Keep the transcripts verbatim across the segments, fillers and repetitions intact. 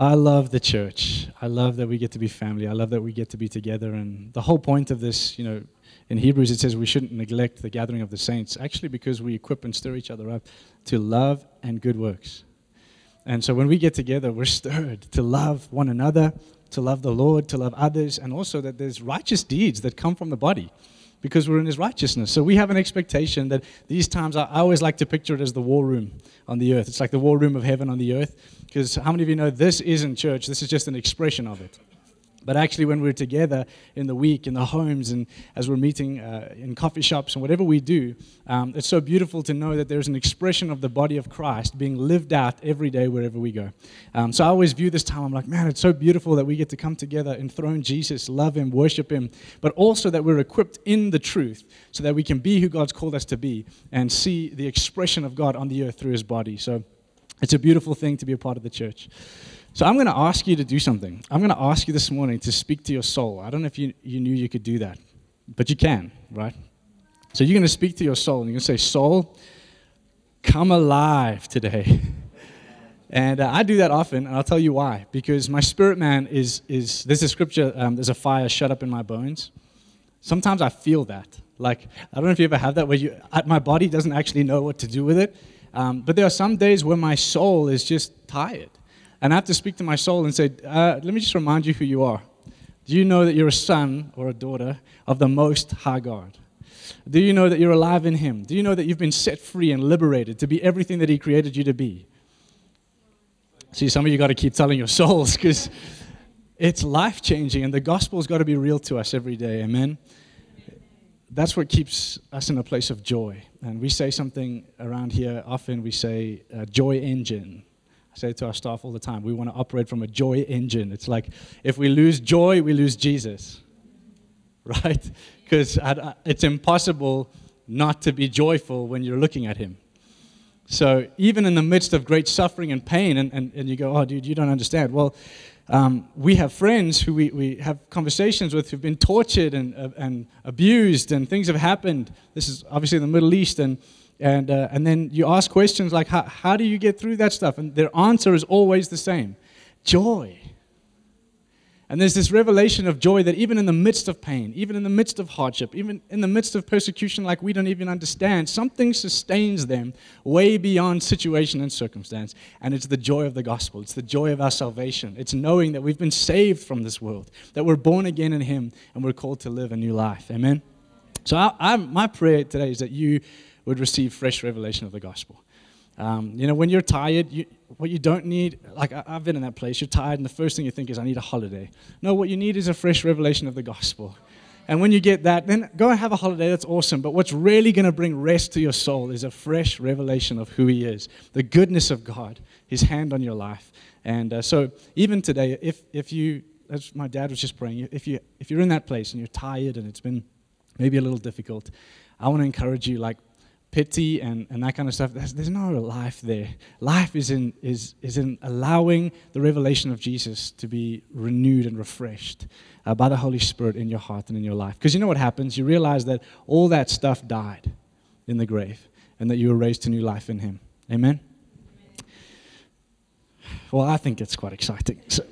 I love the church. I love that we get to be family. I love that we get to be together. And the whole point of this, you know, in Hebrews it says we shouldn't neglect the gathering of the saints, actually because we equip and stir each other up to love and good works. And so when we get together, we're stirred to love one another, to love the Lord, to love others, and also that there's righteous deeds that come from the body because we're in His righteousness. So we have an expectation that these times, I always like to picture it as the war room on the earth. It's like the war room of heaven on the earth, because how many of you know this isn't church? This is just an expression of it. But actually when we're together in the week, in the homes, and as we're meeting uh, in coffee shops and whatever we do, um, it's so beautiful to know that there's an expression of the body of Christ being lived out every day wherever we go. Um, so I always view this time, I'm like, man, it's so beautiful that we get to come together, enthrone Jesus, love Him, worship Him, but also that we're equipped in the truth so that we can be who God's called us to be and see the expression of God on the earth through His body. So it's a beautiful thing to be a part of the church. So I'm going to ask you to do something. I'm going to ask you this morning to speak to your soul. I don't know if you, you knew you could do that, but you can, right? So you're going to speak to your soul, and you're going to say, soul, come alive today. And uh, I do that often, and I'll tell you why. Because my spirit man is, is there's a scripture, um, there's a fire shut up in my bones. Sometimes I feel that. Like, I don't know if you ever have that, where you, my body doesn't actually know what to do with it. Um, but there are some days where my soul is just tired. And I have to speak to my soul and say, uh, let me just remind you who you are. Do you know that you're a son or a daughter of the Most High God? Do you know that you're alive in Him? Do you know that you've been set free and liberated to be everything that He created you to be? See, some of you got to keep telling your souls because it's life-changing, and the gospel's got to be real to us every day, amen? That's what keeps us in a place of joy. And we say something around here often, we say, uh, joy engine. I say it to our staff all the time. We want to operate from a joy engine. It's like if we lose joy, we lose Jesus, right? Because it's impossible not to be joyful when you're looking at Him. So even in the midst of great suffering and pain, and, and, and you go, oh, dude, you don't understand. Well, um, we have friends who we, we have conversations with who've been tortured and, uh, and abused, and things have happened. This is obviously in the Middle East, and And uh, and then you ask questions like, how, how do you get through that stuff? And their answer is always the same, joy. And there's this revelation of joy that even in the midst of pain, even in the midst of hardship, even in the midst of persecution like we don't even understand, something sustains them way beyond situation and circumstance. And it's the joy of the gospel. It's the joy of our salvation. It's knowing that we've been saved from this world, that we're born again in Him, and we're called to live a new life. Amen? So I, I, my prayer today is that you would receive fresh revelation of the gospel. Um, you know, when you're tired, you, what you don't need, like I, I've been in that place, you're tired, and the first thing you think is, I need a holiday. No, what you need is a fresh revelation of the gospel. And when you get that, then go and have a holiday. That's awesome. But what's really going to bring rest to your soul is a fresh revelation of who He is, the goodness of God, His hand on your life. And uh, so even today, if if you, as my dad was just praying, if you if you're in that place and you're tired and it's been maybe a little difficult, I want to encourage you, like, pity and, and that kind of stuff, there's, there's no life there. Life is in is is in allowing the revelation of Jesus to be renewed and refreshed uh, by the Holy Spirit in your heart and in your life. Because you know what happens? You realize that all that stuff died in the grave and that you were raised to new life in Him. Amen? Well, I think it's quite exciting. So,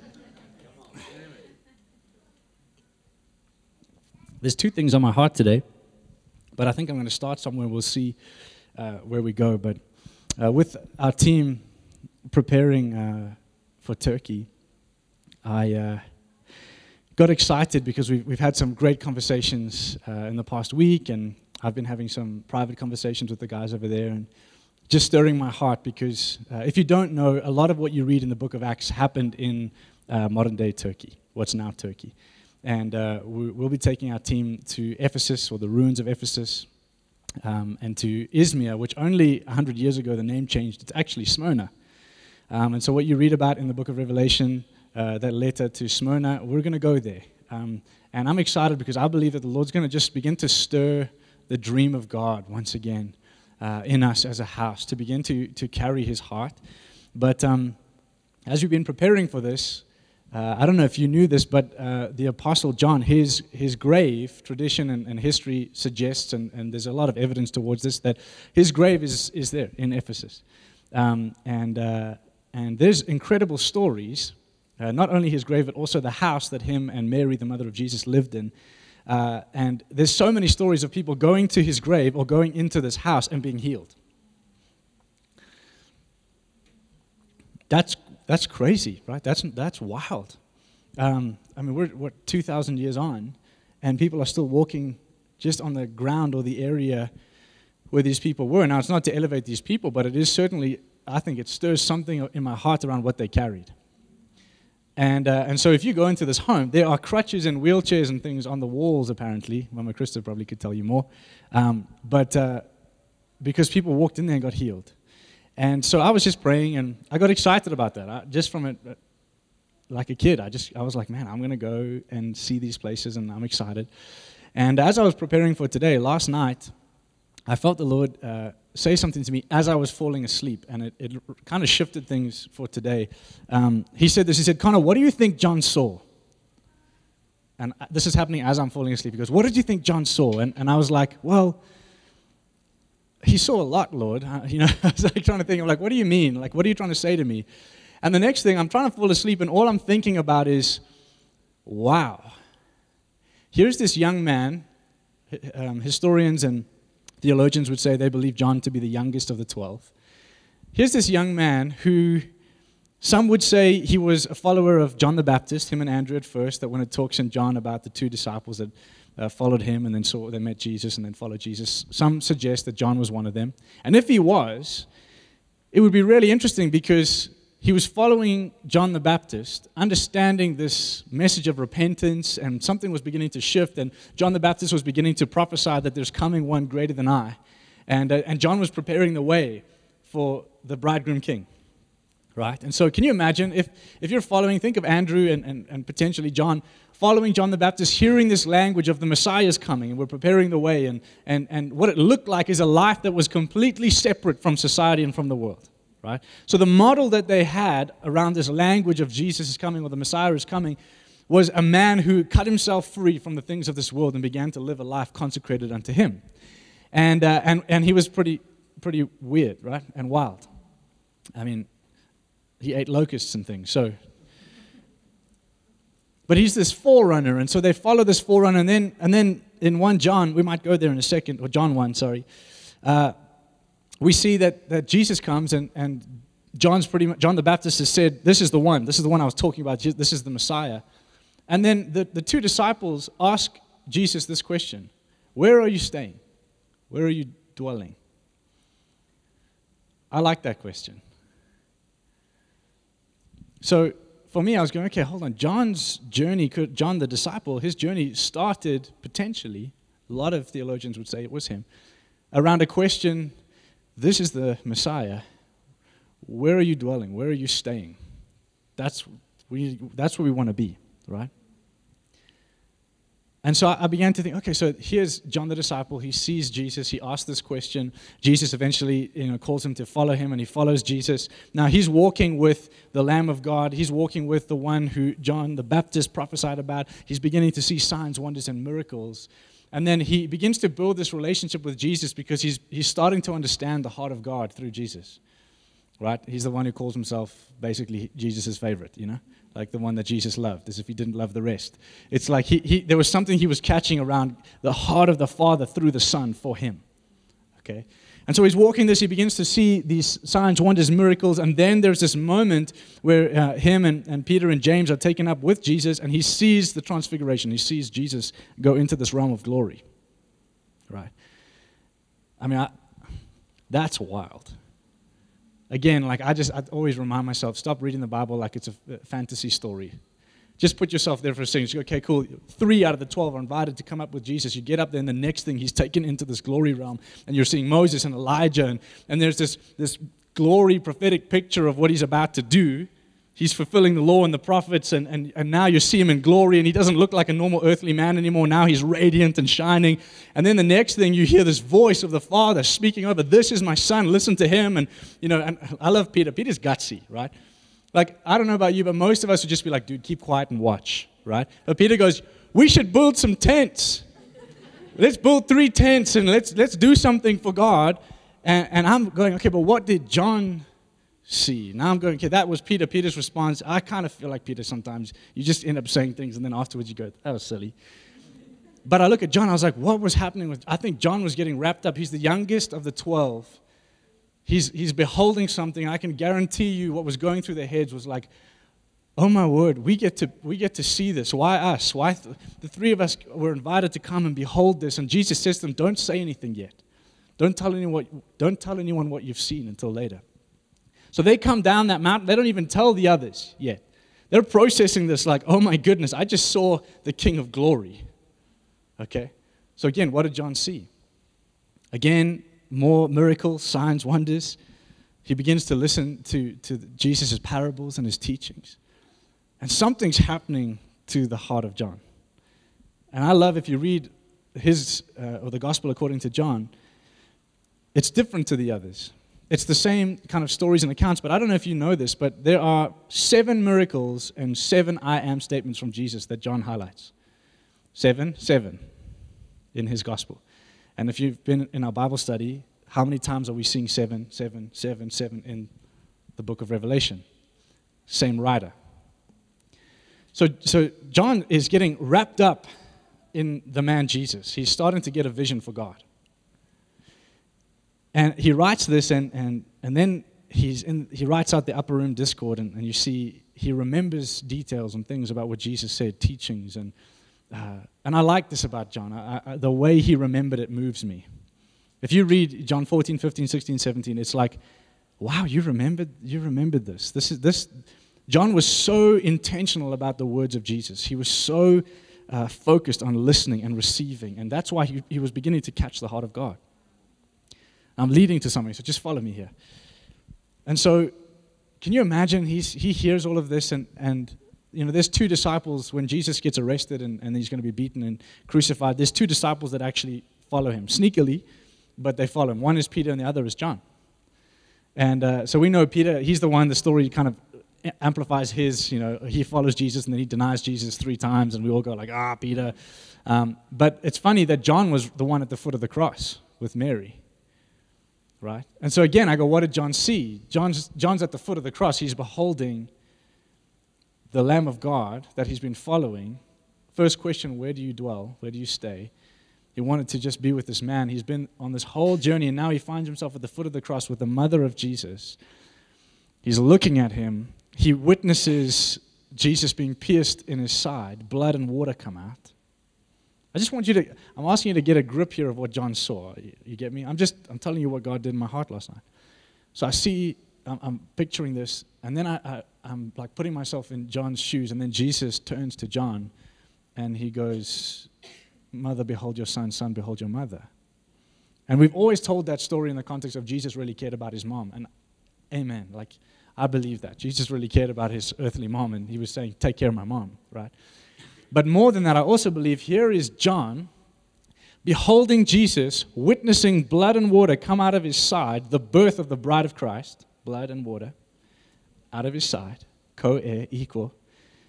there's two things on my heart today. But I think I'm going to start somewhere. We'll see uh, where we go. But uh, with our team preparing uh, for Turkey, I uh, got excited because we've, we've had some great conversations uh, in the past week. And I've been having some private conversations with the guys over there and just stirring my heart. Because uh, if you don't know, a lot of what you read in the Book of Acts happened in uh, modern-day Turkey, what's now Turkey. And uh, we'll be taking our team to Ephesus, or the ruins of Ephesus, um, and to Izmir, which only one hundred years ago the name changed. It's actually Smyrna. Um, and so what you read about in the Book of Revelation, uh, that letter to Smyrna, we're going to go there. Um, and I'm excited because I believe that the Lord's going to just begin to stir the dream of God once again uh, in us as a house, to begin to, to carry His heart. But um, as we've been preparing for this, Uh, I don't know if you knew this, but uh, the Apostle John, his his grave, tradition and, and history suggests, and, and there's a lot of evidence towards this, that his grave is is there in Ephesus. Um, and uh, and there's incredible stories Uh, not only his grave, but also the house that him and Mary, the mother of Jesus, lived in. Uh, and there's so many stories of people going to his grave or going into this house and being healed. That's that's crazy, right? That's that's wild. Um, I mean, we're what two thousand years on, and people are still walking just on the ground or the area where these people were. Now, it's not to elevate these people, but it is certainly, I think it stirs something in my heart around what they carried. And uh, and so if you go into this home, there are crutches and wheelchairs and things on the walls, apparently. Mama Krista probably could tell you more. Um, but uh, because people walked in there and got healed. And so I was just praying, and I got excited about that. I, just from it, like a kid, I just I was like, man, I'm going to go and see these places, and I'm excited. And as I was preparing for today, last night, I felt the Lord uh, say something to me as I was falling asleep, and it, it kind of shifted things for today. Um, he said this, he said, Connor, what do you think John saw? And this is happening as I'm falling asleep. He goes, what did you think John saw? And, and I was like, well, he saw a lot, Lord. I, you know, I was like trying to think, I'm like, what do you mean? Like, what are you trying to say to me? And the next thing, I'm trying to fall asleep, and all I'm thinking about is, wow, here's this young man, um, historians and theologians would say they believe John to be the youngest of the twelve. Here's this young man who some would say he was a follower of John the Baptist, him and Andrew at first, that when it talks in John about the two disciples that uh, followed him and then saw they met Jesus and then followed Jesus, some suggest that John was one of them. And if he was, it would be really interesting because he was following John the Baptist, understanding this message of repentance, and something was beginning to shift, and John the Baptist was beginning to prophesy that there's coming one greater than I. And, uh, and John was preparing the way for the bridegroom king, right? And so can you imagine if, if you're following, think of Andrew and, and, and potentially John, following John the Baptist, hearing this language of the Messiah's coming, and we're preparing the way, and, and, and what it looked like is a life that was completely separate from society and from the world. Right? So the model that they had around this language of Jesus is coming or the Messiah is coming was a man who cut himself free from the things of this world and began to live a life consecrated unto him. And uh, and and he was pretty pretty weird, right? And wild. I mean, he ate locusts and things. So, but he's this forerunner, and so they follow this forerunner, and then and then in First John, we might go there in a second, or John one, sorry. Uh, We see that, that Jesus comes, and, and John's pretty much, John the Baptist has said, this is the one. This is the one I was talking about. This is the Messiah. And then the, the two disciples ask Jesus this question, where are you staying? Where are you dwelling? I like that question. So for me, I was going, okay, hold on. John's journey, could, John the disciple, his journey started potentially, a lot of theologians would say it was him, around a question. This is the Messiah. Where are you dwelling? Where are you staying? That's we. That's where we want to be, right? And so I began to think, okay, so here's John the disciple. He sees Jesus. He asks this question. Jesus eventually, you know, calls him to follow him, and he follows Jesus. Now he's walking with the Lamb of God. He's walking with the one who John the Baptist prophesied about. He's beginning to see signs, wonders, and miracles. And then he begins to build this relationship with Jesus because he's he's starting to understand the heart of God through Jesus, right? He's the one who calls himself basically Jesus' favorite, you know, like the one that Jesus loved, as if he didn't love the rest. It's like he, he there was something he was catching around the heart of the Father through the Son for him, okay? And so he's walking this, he begins to see these signs, wonders, miracles, and then there's this moment where uh, him and, and Peter and James are taken up with Jesus, and he sees the transfiguration. He sees Jesus go into this realm of glory, right? I mean, I, that's wild. Again, like I just I always remind myself, stop reading the Bible like it's a fantasy story. Just put yourself there for a second. You go, okay, cool. Three out of the twelve are invited to come up with Jesus. You get up there, and the next thing, he's taken into this glory realm, and you're seeing Moses and Elijah, and, and there's this, this glory prophetic picture of what he's about to do. He's fulfilling the law and the prophets, and, and, and now you see him in glory, and he doesn't look like a normal earthly man anymore. Now he's radiant and shining. And then the next thing, you hear this voice of the Father speaking over, this is my son, listen to him. And, you know, and I love Peter. Peter's gutsy, right? Like, I don't know about you, but most of us would just be like, dude, keep quiet and watch, right? But Peter goes, we should build some tents. Let's build three tents and let's let's do something for God. And, and I'm going, okay, but what did John see. Now I'm going, okay, that was Peter. Peter's response, I kind of feel like Peter sometimes. You just end up saying things, and then afterwards you go, that was silly. But I look at John, I was like, what was happening with, I think John was getting wrapped up. He's the youngest of the twelve. He's, he's beholding something. I can guarantee you what was going through their heads was like, oh my word, we get to, we get to see this. Why us? Why th- the three of us were invited to come and behold this. And Jesus says to them, don't say anything yet. Don't tell anyone, don't tell anyone what you've seen until later. So they come down that mountain. They don't even tell the others yet. They're processing this like, oh my goodness, I just saw the King of Glory. Okay? So again, what did John see? Again, more miracles, signs, wonders. He begins to listen to, to Jesus' parables and his teachings. And something's happening to the heart of John. And I love if you read his, uh, or the Gospel according to John, it's different to the others. It's the same kind of stories and accounts, but I don't know if you know this, but there are seven miracles and seven I am statements from Jesus that John highlights. Seven, seven in his Gospel. And if you've been in our Bible study, how many times are we seeing seven, seven, seven, seven in the Book of Revelation? Same writer. So, so John is getting wrapped up in the man Jesus. He's starting to get a vision for God. And he writes this, and and, and then he's in, he writes out the upper room discord, and, and you see he remembers details and things about what Jesus said, teachings, and Uh, and I like this about John. I, I, the way he remembered it moves me. If you read John fourteen, fifteen, sixteen, seventeen, it's like, wow, you remembered you remembered this. This is this. John was so intentional about the words of Jesus. He was so uh, focused on listening and receiving, and that's why he, he was beginning to catch the heart of God. I'm leading to something, so just follow me here. And so, can you imagine? He's, he hears all of this, and and. You know, there's two disciples when Jesus gets arrested and, and he's going to be beaten and crucified. There's two disciples that actually follow him sneakily, but they follow him. One is Peter and the other is John. And uh, so we know Peter, he's the one, the story kind of amplifies his, you know, he follows Jesus and then he denies Jesus three times and we all go like, ah, Peter. Um, but it's funny that John was the one at the foot of the cross with Mary, right? And so again, I go, what did John see? John's, John's at the foot of the cross. He's beholding the Lamb of God that he's been following. First question, where do you dwell? Where do you stay? He wanted to just be with this man. He's been on this whole journey, and now he finds himself at the foot of the cross with the mother of Jesus. He's looking at him. He witnesses Jesus being pierced in his side, blood and water come out. I just want you to, I'm asking you to get a grip here of what John saw. You get me? I'm just, I'm telling you what God did in my heart last night. So I see, I'm picturing this, and then I, I, I'm like putting myself in John's shoes, and then Jesus turns to John, and he goes, "Mother, behold your son, son, behold your mother." And we've always told that story in the context of Jesus really cared about his mom, and amen, like I believe that. Jesus really cared about his earthly mom, and he was saying, take care of my mom, right? But more than that, I also believe here is John beholding Jesus, witnessing blood and water come out of his side, the birth of the bride of Christ, blood and water, out of his side, co-heir, equal.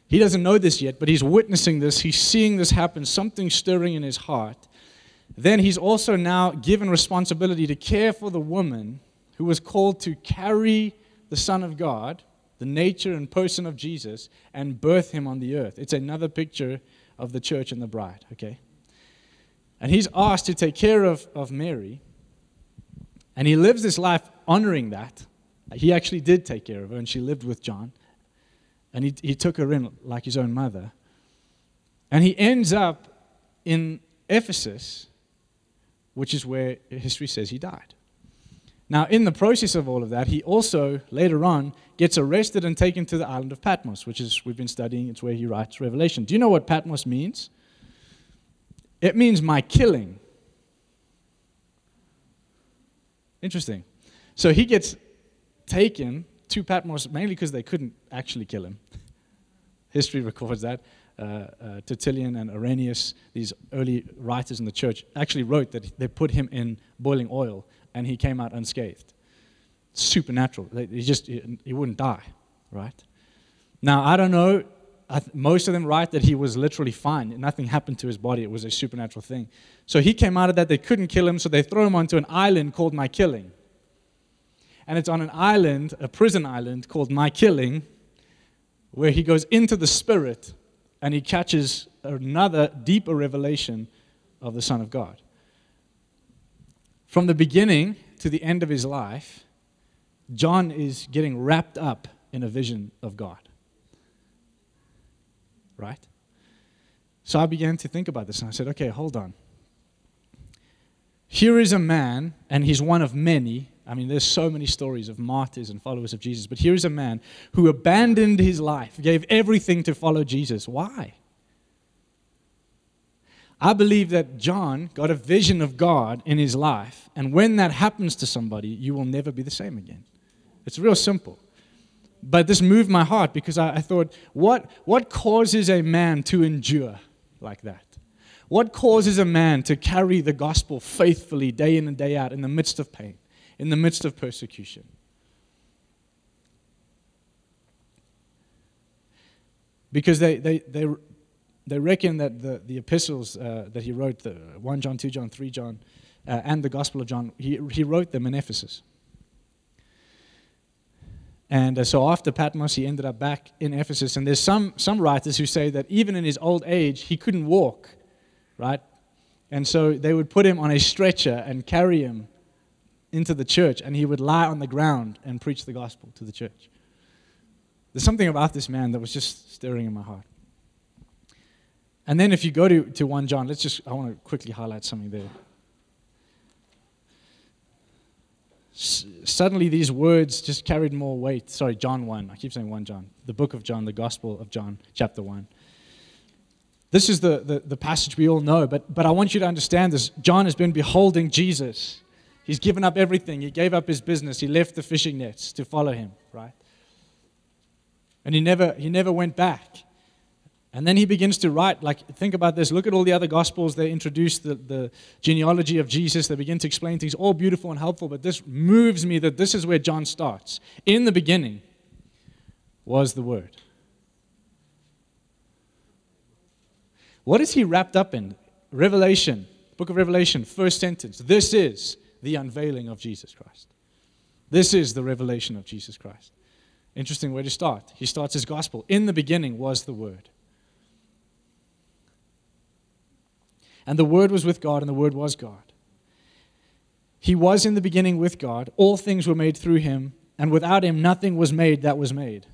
He doesn't know this yet, but he's witnessing this. He's seeing this happen, something stirring in his heart. Then he's also now given responsibility to care for the woman who was called to carry the Son of God, the nature and person of Jesus, and birth him on the earth. It's another picture of the church and the bride, okay? And he's asked to take care of, of Mary, and he lives his life honoring that. He actually did take care of her, and she lived with John. And he he took her in like his own mother. And he ends up in Ephesus, which is where history says he died. Now, in the process of all of that, he also, later on, gets arrested and taken to the island of Patmos, which is, we've been studying, it's where he writes Revelation. Do you know what Patmos means? It means my killing. Interesting. So he gets taken to Patmos, mainly because they couldn't actually kill him. History records that. Uh, uh, Tertullian and Irenaeus, these early writers in the church, actually wrote that they put him in boiling oil, and he came out unscathed. Supernatural. He just he, he wouldn't die, right? Now, I don't know. I th- most of them write that he was literally fine. Nothing happened to his body. It was a supernatural thing. So he came out of that. They couldn't kill him, so they throw him onto an island called My Killing. and it's on an island, a prison island called My Killing, where he goes into the Spirit and he catches another deeper revelation of the Son of God. From the beginning to the end of his life, John is getting wrapped up in a vision of God. Right? So I began to think about this, and I said, okay, hold on. Here is a man, and he's one of many. I mean, there's so many stories of martyrs and followers of Jesus, but here is a man who abandoned his life, gave everything to follow Jesus. Why? I believe that John got a vision of God in his life, and when that happens to somebody, you will never be the same again. It's real simple. But this moved my heart because I, I thought, what, what causes a man to endure like that? What causes a man to carry the gospel faithfully day in and day out in the midst of pain, in the midst of persecution? Because they they they, they reckon that the, the epistles uh, that he wrote, the First John, Second John, Third John, uh, and the Gospel of John, he, he wrote them in Ephesus. And so after Patmos, he ended up back in Ephesus. And there's some some writers who say that even in his old age, he couldn't walk, right? And so they would put him on a stretcher and carry him into the church, and he would lie on the ground and preach the gospel to the church. There's something about this man that was just stirring in my heart. And then if you go to, to First John, let's just, I want to quickly highlight something there. Suddenly these words just carried more weight. Sorry, John one. I keep saying First John. The book of John, the Gospel of John, chapter one. This is the, the, the passage we all know, but, but I want you to understand this. John has been beholding Jesus. He's given up everything. He gave up his business. He left the fishing nets to follow him, right? And he never he never went back. And then he begins to write, like, think about this. Look at all the other Gospels. They introduce the, the genealogy of Jesus. They begin to explain things, all beautiful and helpful. But this moves me that this is where John starts. In the beginning was the Word. What is he wrapped up in? Revelation, Book of Revelation, first sentence. This is the unveiling of Jesus Christ. This is the revelation of Jesus Christ. Interesting way to start. He starts his gospel. In the beginning was the Word. And the Word was with God, and the Word was God. He was in the beginning with God. All things were made through Him, and without Him nothing was made that was made.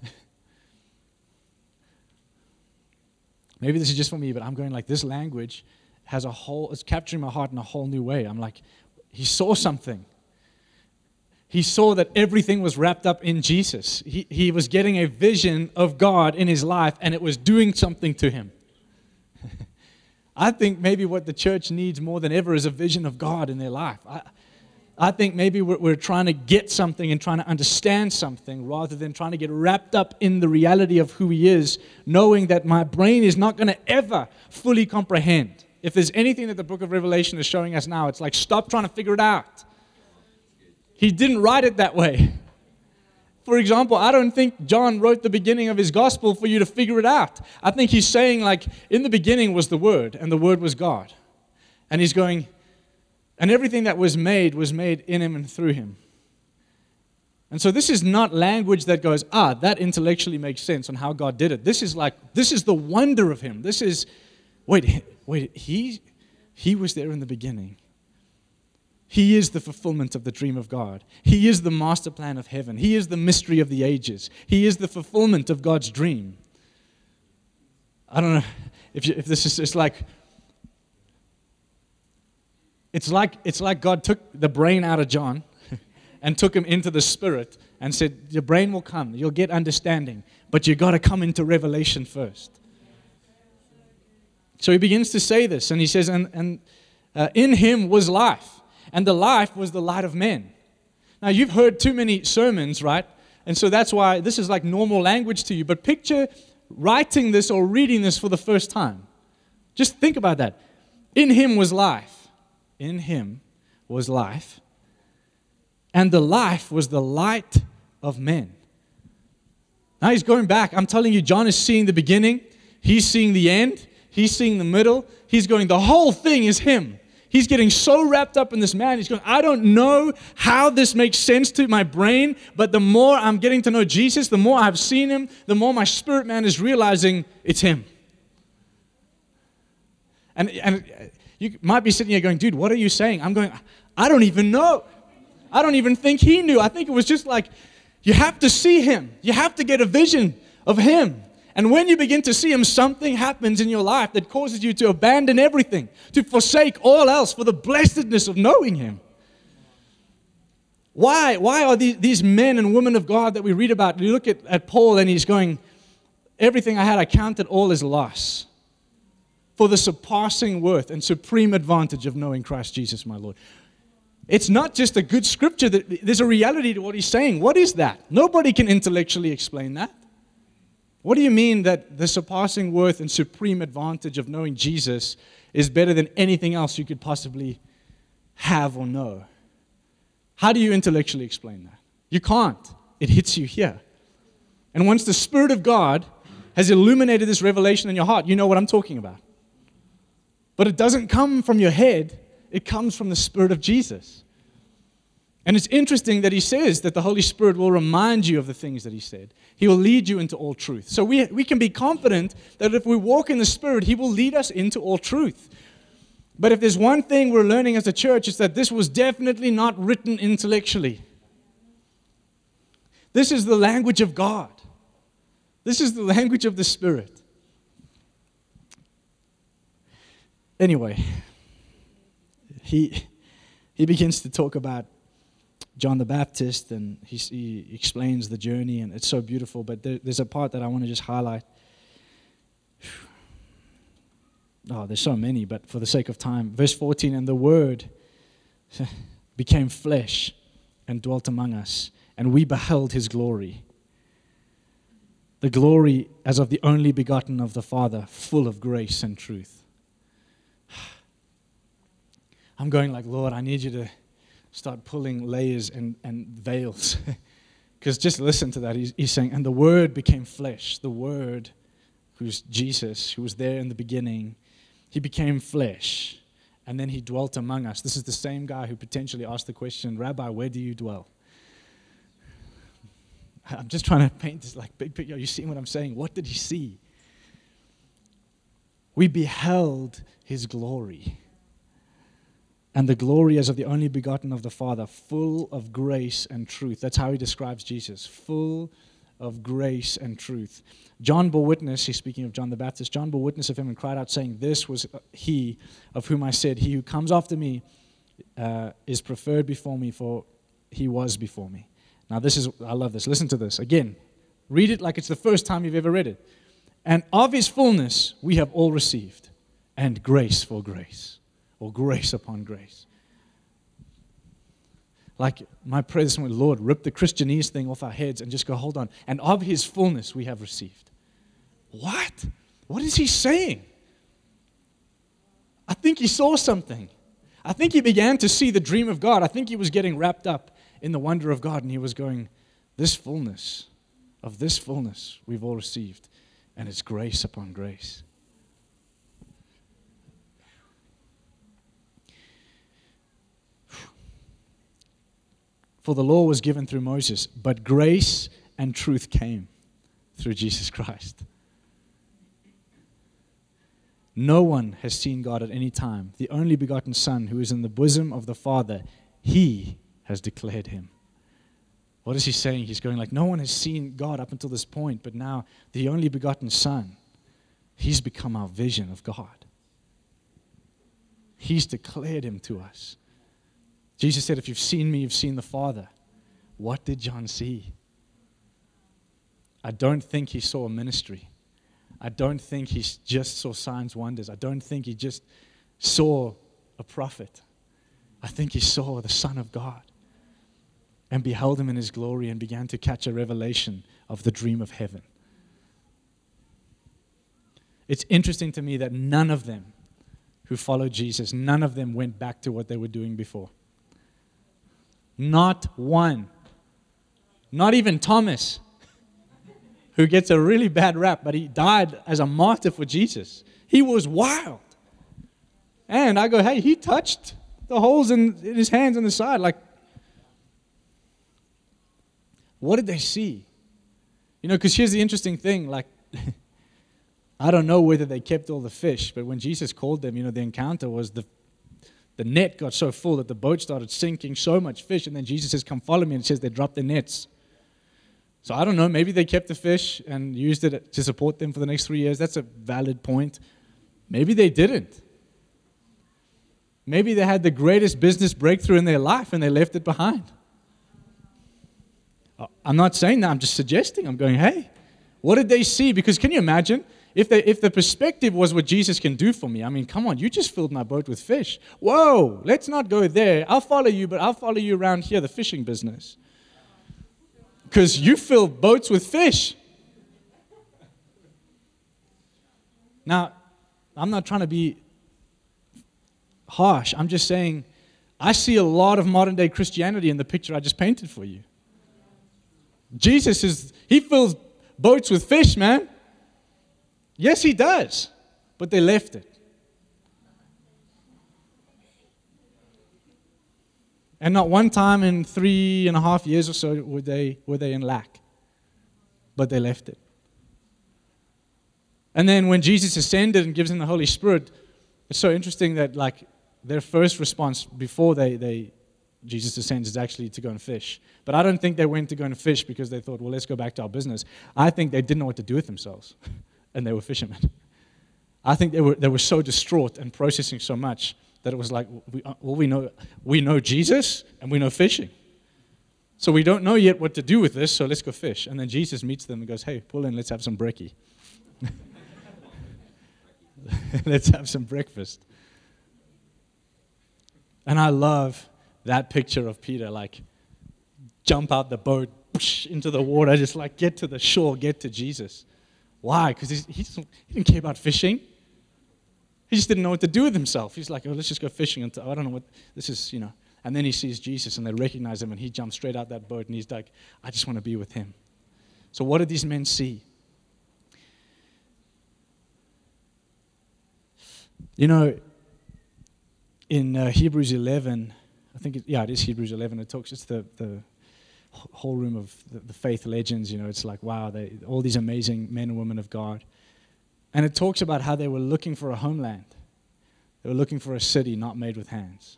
Maybe this is just for me, but I'm going like, this language has a whole, it's capturing my heart in a whole new way. I'm like, he saw something. He saw that everything was wrapped up in Jesus. He, he was getting a vision of God in his life, and it was doing something to him. I think maybe what the church needs more than ever is a vision of God in their life. I, I think maybe we're, we're trying to get something and trying to understand something rather than trying to get wrapped up in the reality of who He is, knowing that my brain is not going to ever fully comprehend. If there's anything that the book of Revelation is showing us now, it's like, stop trying to figure it out. He didn't write it that way. For example, I don't think John wrote the beginning of his gospel for you to figure it out. I think he's saying, like, in the beginning was the Word, and the Word was God. And he's going, and everything that was made was made in Him and through Him. And so this is not language that goes, ah, that intellectually makes sense on how God did it. This is like, this is the wonder of Him. This is, wait, wait, He, He was there in the beginning. He is the fulfillment of the dream of God. He is the master plan of heaven. He is the mystery of the ages. He is the fulfillment of God's dream. I don't know if, you, if this is it's like it's like it's like God took the brain out of John and took him into the Spirit and said, your brain will come, you'll get understanding, but you got to come into revelation first. So he begins to say this, and he says, and and uh, in Him was life. And the life was the light of men. Now, you've heard too many sermons, right? And so that's why this is like normal language to you. But picture writing this or reading this for the first time. Just think about that. In Him was life. In Him was life. And the life was the light of men. Now, he's going back. I'm telling you, John is seeing the beginning. He's seeing the end. He's seeing the middle. He's going, the whole thing is Him. He's getting so wrapped up in this man. He's going, I don't know how this makes sense to my brain, but the more I'm getting to know Jesus, the more I've seen him, the more my spirit man is realizing it's him. And and you might be sitting here going, dude, what are you saying? I'm going, I don't even know. I don't even think he knew. I think it was just like, you have to see him. You have to get a vision of him. And when you begin to see him, something happens in your life that causes you to abandon everything, to forsake all else for the blessedness of knowing him. Why? Why are these, these men and women of God that we read about, you look at, at Paul and he's going, everything I had, I counted all as loss for the surpassing worth and supreme advantage of knowing Christ Jesus my Lord. It's not just a good scripture. That there's a reality to what he's saying. What is that? Nobody can intellectually explain that. What do you mean that the surpassing worth and supreme advantage of knowing Jesus is better than anything else you could possibly have or know? How do you intellectually explain that? You can't. It hits you here. And once the Spirit of God has illuminated this revelation in your heart, you know what I'm talking about. But it doesn't come from your head. It comes from the Spirit of Jesus. And it's interesting that he says that the Holy Spirit will remind you of the things that he said. He will lead you into all truth. So we, we can be confident that if we walk in the Spirit, he will lead us into all truth. But if there's one thing we're learning as a church, it's that this was definitely not written intellectually. This is the language of God. This is the language of the Spirit. Anyway, he he begins to talk about John the Baptist, and he, he explains the journey, and it's so beautiful. But there, there's a part that I want to just highlight. Oh, there's so many, but for the sake of time, verse fourteen, and the Word became flesh and dwelt among us, and we beheld his glory. The glory as of the only begotten of the Father, full of grace and truth. I'm going like, Lord, I need you to start pulling layers and, and veils. Because just listen to that. He's, he's saying, and the Word became flesh. The Word, who's Jesus, who was there in the beginning, he became flesh. And then he dwelt among us. This is the same guy who potentially asked the question, Rabbi, where do you dwell? I'm just trying to paint this like big picture. Are you seeing what I'm saying? What did he see? We beheld his glory. And the glory as of the only begotten of the Father, full of grace and truth. That's how he describes Jesus, full of grace and truth. John bore witness, he's speaking of John the Baptist, John bore witness of him and cried out, saying, this was he of whom I said, he who comes after me uh, is preferred before me, for he was before me. Now this is, I love this, listen to this. Again, read it like it's the first time you've ever read it. And of his fullness we have all received, and grace for grace. Or grace upon grace. Like my prayer this morning, Lord, rip the Christianese thing off our heads and just go, hold on. And of his fullness we have received. What? What is he saying? I think he saw something. I think he began to see the dream of God. I think he was getting wrapped up in the wonder of God. And he was going, this fullness, of this fullness we've all received. And it's grace upon grace. For the law was given through Moses, but grace and truth came through Jesus Christ. No one has seen God at any time. The only begotten Son who is in the bosom of the Father, he has declared him. What is he saying? He's going like, no one has seen God up until this point, but now the only begotten Son, he's become our vision of God. He's declared him to us. Jesus said, if you've seen me, you've seen the Father. What did John see? I don't think he saw a ministry. I don't think he just saw signs, wonders. I don't think he just saw a prophet. I think he saw the Son of God and beheld him in his glory and began to catch a revelation of the dream of heaven. It's interesting to me that none of them who followed Jesus, none of them went back to what they were doing before. Not one. Not even Thomas, who gets a really bad rap, but he died as a martyr for Jesus. He was wild. And I go, hey, he touched the holes in, in his hands on the side. Like, what did they see? You know, because here's the interesting thing. Like, I don't know whether they kept all the fish, but when Jesus called them, you know, the encounter was the the net got so full that the boat started sinking, so much fish. And then Jesus says, come follow me. And it says they dropped the nets. So I don't know, maybe they kept the fish and used it to support them for the next three years. That's a valid point. Maybe they didn't. Maybe they had the greatest business breakthrough in their life and they left it behind. I'm not saying that, I'm just suggesting. I'm going, hey, what did they see? Because can you imagine if they, if the perspective was what Jesus can do for me? I mean, come on, you just filled my boat with fish. Whoa, let's not go there. I'll follow you, but I'll follow you around here, the fishing business. Because you fill boats with fish. Now, I'm not trying to be harsh. I'm just saying I see a lot of modern day Christianity in the picture I just painted for you. Jesus is, he fills boats with fish, man. Yes, he does. But they left it. And not one time in three and a half years or so were they were they in lack. But they left it. And then when Jesus ascended and gives them the Holy Spirit, it's so interesting that like their first response before they, they Jesus ascends is actually to go and fish. But I don't think they went to go and fish because they thought, well, let's go back to our business. I think they didn't know what to do with themselves. And they were fishermen. I think they were they were so distraught and processing so much that it was like, well, we know we know Jesus and we know fishing. So we don't know yet what to do with this, so let's go fish. And then Jesus meets them and goes, hey, pull in, let's have some brekkie. Let's have some breakfast. And I love that picture of Peter, like, jump out the boat, whoosh, into the water, just like, get to the shore, get to Jesus. Why? Because he, he didn't care about fishing. He just didn't know what to do with himself. He's like, oh, let's just go fishing. And I don't know what, this is, you know. And then he sees Jesus and they recognize him and he jumps straight out that boat and he's like, I just want to be with him. So what did these men see? You know, in uh, Hebrews eleven, I think, it, yeah, it is Hebrews eleven. It talks, it's the, the whole room of the, the faith legends. You know, it's like, wow, they, all these amazing men and women of God. And it talks about how they were looking for a homeland. They were looking for a city not made with hands.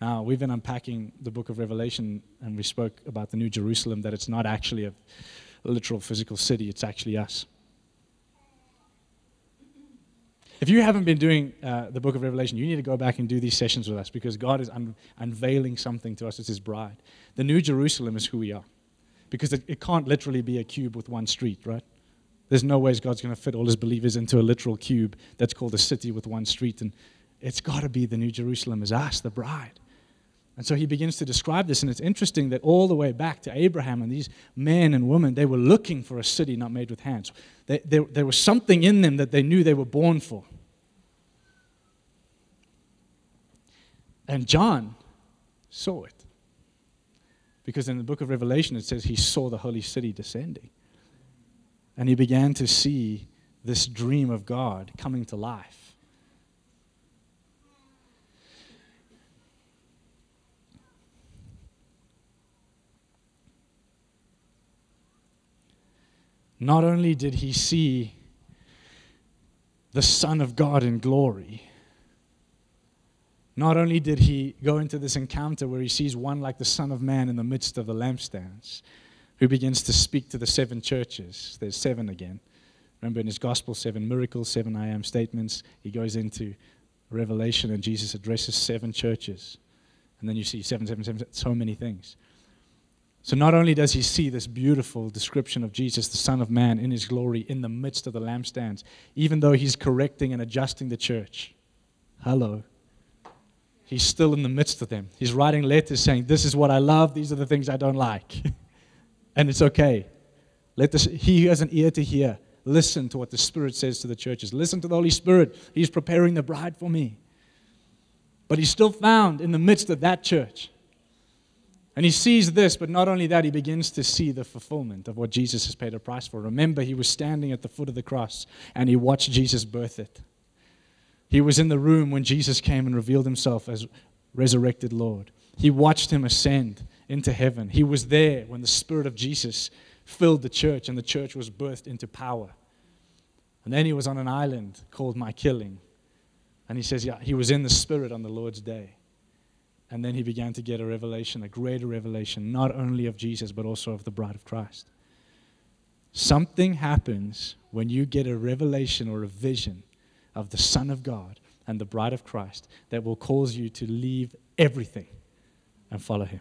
Now, we've been unpacking the book of Revelation, and we spoke about the New Jerusalem, that it's not actually a literal physical city. It's actually us. If you haven't been doing uh, the book of Revelation, you need to go back and do these sessions with us, because God is un- unveiling something to us as his bride. The New Jerusalem is who we are, because it, it can't literally be a cube with one street, right? There's no ways God's going to fit all his believers into a literal cube that's called a city with one street. And it's got to be the New Jerusalem is us, the bride. And so he begins to describe this. And it's interesting that all the way back to Abraham and these men and women, they were looking for a city not made with hands. They, they, there was something in them that they knew they were born for. And John saw it. Because in the book of Revelation, it says he saw the holy city descending. And he began to see this dream of God coming to life. Not only did he see the Son of God in glory, not only did he go into this encounter where he sees one like the Son of Man in the midst of the lampstands, who begins to speak to the seven churches. There's seven again. Remember in his gospel, seven miracles, seven I am statements. He goes into Revelation and Jesus addresses seven churches. And then you see seven, seven, seven, so many things. So not only does he see this beautiful description of Jesus, the Son of Man, in his glory, in the midst of the lampstands, even though he's correcting and adjusting the church. Hello. He's still in the midst of them. He's writing letters saying, this is what I love, these are the things I don't like. And it's okay. Let this, he who has an ear to hear, listen to what the Spirit says to the churches. Listen to the Holy Spirit. He's preparing the bride for me. But he's still found in the midst of that church. And he sees this, but not only that, he begins to see the fulfillment of what Jesus has paid a price for. Remember, he was standing at the foot of the cross, and he watched Jesus birth it. He was in the room when Jesus came and revealed himself as resurrected Lord. He watched him ascend into heaven. He was there when the Spirit of Jesus filled the church and the church was birthed into power. And then he was on an island called My Killing. And he says, yeah, he was in the Spirit on the Lord's day. And then he began to get a revelation, a greater revelation, not only of Jesus, but also of the bride of Christ. Something happens when you get a revelation or a vision of the Son of God and the bride of Christ that will cause you to leave everything and follow him.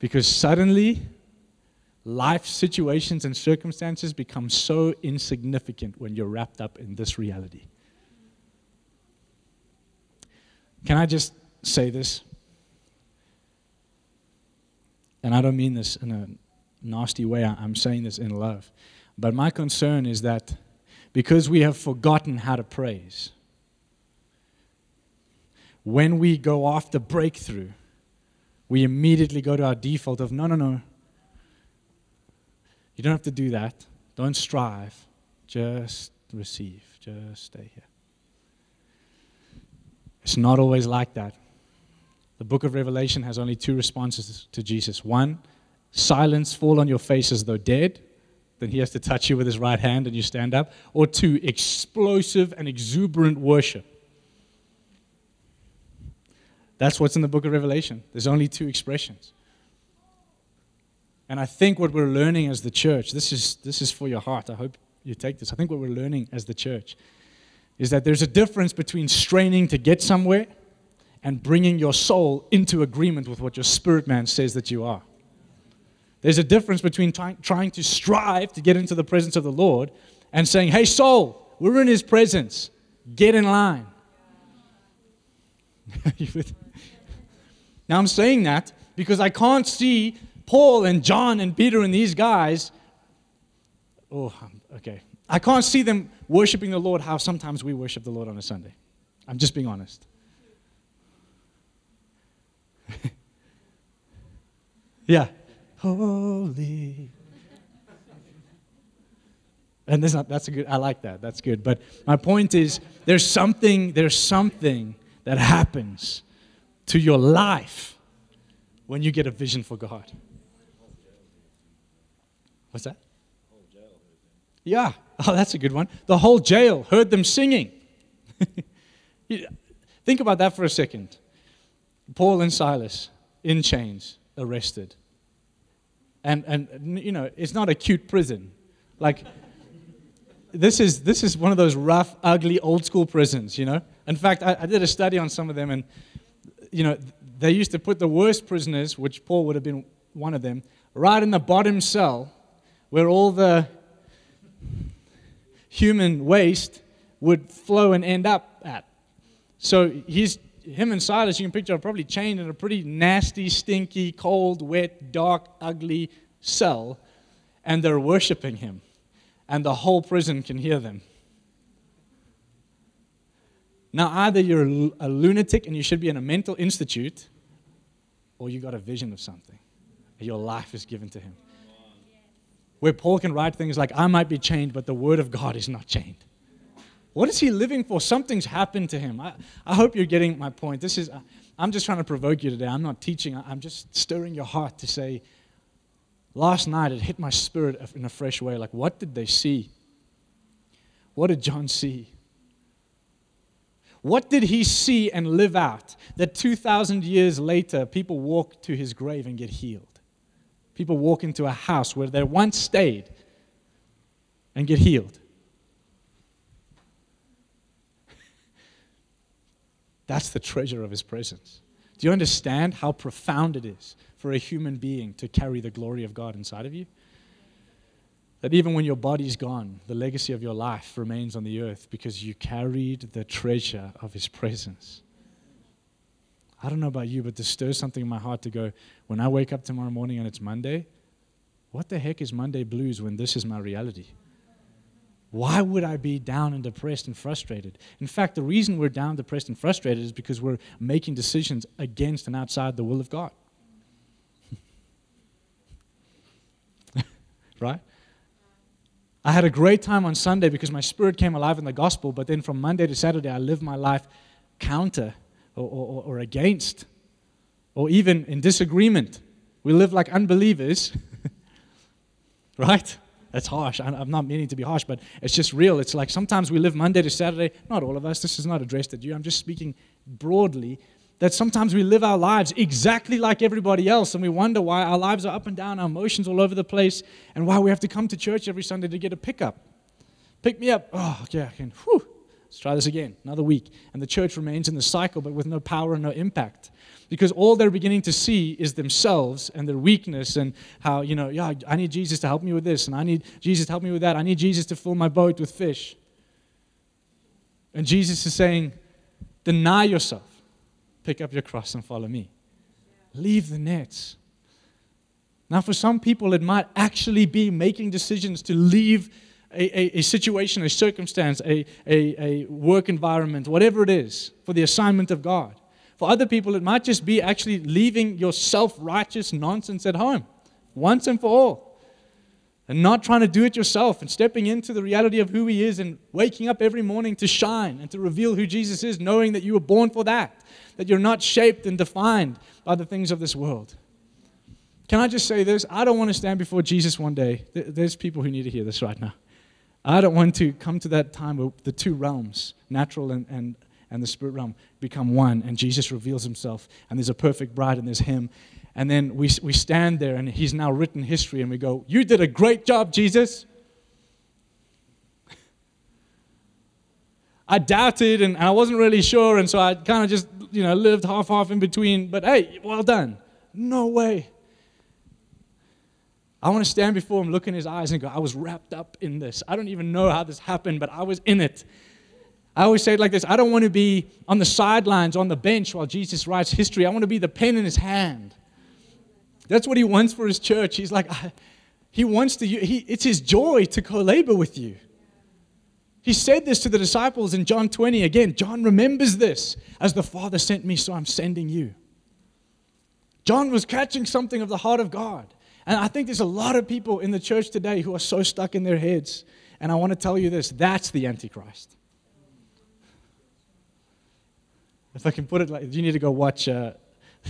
Because suddenly, life situations and circumstances become so insignificant when you're wrapped up in this reality. Can I just say this? And I don't mean this in a nasty way. I'm saying this in love. But my concern is that because we have forgotten how to praise, when we go after breakthrough, we immediately go to our default of, no, no, no. You don't have to do that. Don't strive. Just receive. Just stay here. It's not always like that. The book of Revelation has only two responses to Jesus. One, silence, fall on your face as though dead. Then he has to touch you with his right hand and you stand up. Or two, explosive and exuberant worship. That's what's in the book of Revelation. There's only two expressions. And I think what we're learning as the church, this is, this is for your heart. I hope you take this. I think what we're learning as the church is that there's a difference between straining to get somewhere and bringing your soul into agreement with what your spirit man says that you are. There's a difference between try- trying to strive to get into the presence of the Lord and saying, hey, soul, we're in his presence. Get in line. Now I'm saying that because I can't see Paul and John and Peter and these guys. Oh, okay. I can't see them worshiping the Lord how sometimes we worship the Lord on a Sunday. I'm just being honest. Yeah. Holy. And that's, not, that's a good, I like that. That's good. But my point is there's something, there's something that happens to your life when you get a vision for God. What's that? Yeah. Oh, that's a good one. The whole jail heard them singing. Think about that for a second. Paul and Silas in chains, arrested. And, and you know, it's not a cute prison. Like, this is this is one of those rough, ugly, old-school prisons, you know. In fact, I, I did a study on some of them, and, you know, they used to put the worst prisoners, which Paul would have been one of them, right in the bottom cell where all the human waste would flow and end up at. So he's, him and Silas, you can picture, are probably chained in a pretty nasty, stinky, cold, wet, dark, ugly cell, and they're worshiping him, and the whole prison can hear them. Now, either you're a lunatic and you should be in a mental institute, or you got a vision of something. Your life is given to him. Where Paul can write things like, I might be chained, but the word of God is not chained. What is he living for? Something's happened to him. I, I hope you're getting my point. This is, I'm just trying to provoke you today. I'm not teaching. I'm just stirring your heart to say, last night it hit my spirit in a fresh way. Like, what did they see? What did John see? What did he see and live out that two thousand years later people walk to his grave and get healed? People walk into a house where they once stayed and get healed. That's the treasure of his presence. Do you understand how profound it is for a human being to carry the glory of God inside of you? That even when your body's gone, the legacy of your life remains on the earth because you carried the treasure of his presence. I don't know about you, but this stirs something in my heart to go, when I wake up tomorrow morning and it's Monday, what the heck is Monday blues when this is my reality? Why would I be down and depressed and frustrated? In fact, the reason we're down, depressed, and frustrated is because we're making decisions against and outside the will of God. Right? I had a great time on Sunday because my spirit came alive in the gospel, but then from Monday to Saturday, I lived my life counter or, or, or against or even in disagreement. We live like unbelievers, right? That's harsh. I'm not meaning to be harsh, but it's just real. It's like sometimes we live Monday to Saturday. Not all of us. This is not addressed at you. I'm just speaking broadly that sometimes we live our lives exactly like everybody else, and we wonder why our lives are up and down, our emotions all over the place, and why we have to come to church every Sunday to get a pickup. Pick me up. Oh, okay, I can. Whew. Let's try this again, another week. And the church remains in the cycle, but with no power and no impact. Because all they're beginning to see is themselves and their weakness and how, you know, yeah, I need Jesus to help me with this, and I need Jesus to help me with that. I need Jesus to fill my boat with fish. And Jesus is saying, deny yourself. Pick up your cross and follow me. Yeah. Leave the nets. Now, for some people, it might actually be making decisions to leave A, a, a situation, a circumstance, a, a, a work environment, whatever it is, for the assignment of God. For other people, it might just be actually leaving your self-righteous nonsense at home, once and for all, and not trying to do it yourself and stepping into the reality of who He is and waking up every morning to shine and to reveal who Jesus is, knowing that you were born for that, that you're not shaped and defined by the things of this world. Can I just say this? I don't want to stand before Jesus one day. There's people who need to hear this right now. I don't want to come to that time where the two realms, natural and, and, and the spirit realm, become one, and Jesus reveals Himself, and there's a perfect bride, and there's Him. And then we, we stand there, and He's now written history, and we go, you did a great job, Jesus. I doubted, and I wasn't really sure, and so I kind of just, you know, lived half-half in between, but hey, well done. No way. I want to stand before Him, look in His eyes, and go, I was wrapped up in this. I don't even know how this happened, but I was in it. I always say it like this. I don't want to be on the sidelines, on the bench while Jesus writes history. I want to be the pen in His hand. That's what He wants for His church. He's like, I, He wants to, he, it's His joy to co-labor with you. He said this to the disciples in John twenty. Again, John remembers this. As the Father sent me, so I'm sending you. John was catching something of the heart of God. And I think there's a lot of people in the church today who are so stuck in their heads. And I want to tell you this, that's the Antichrist. If I can put it like, you need to go watch uh,